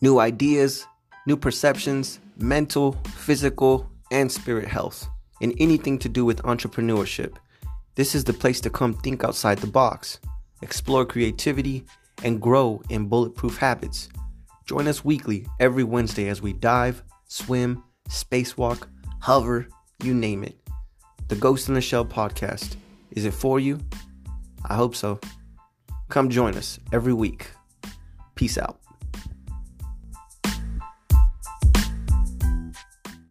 new ideas, new perceptions, mental, physical, and spirit health, and anything to do with entrepreneurship. This is the place to come think outside the box, explore creativity, and grow in bulletproof habits. Join us weekly every Wednesday as we dive, swim, spacewalk, hover, you name it. The Ghost in the Shell podcast. Is it for you? I hope so. Come join us every week. Peace out.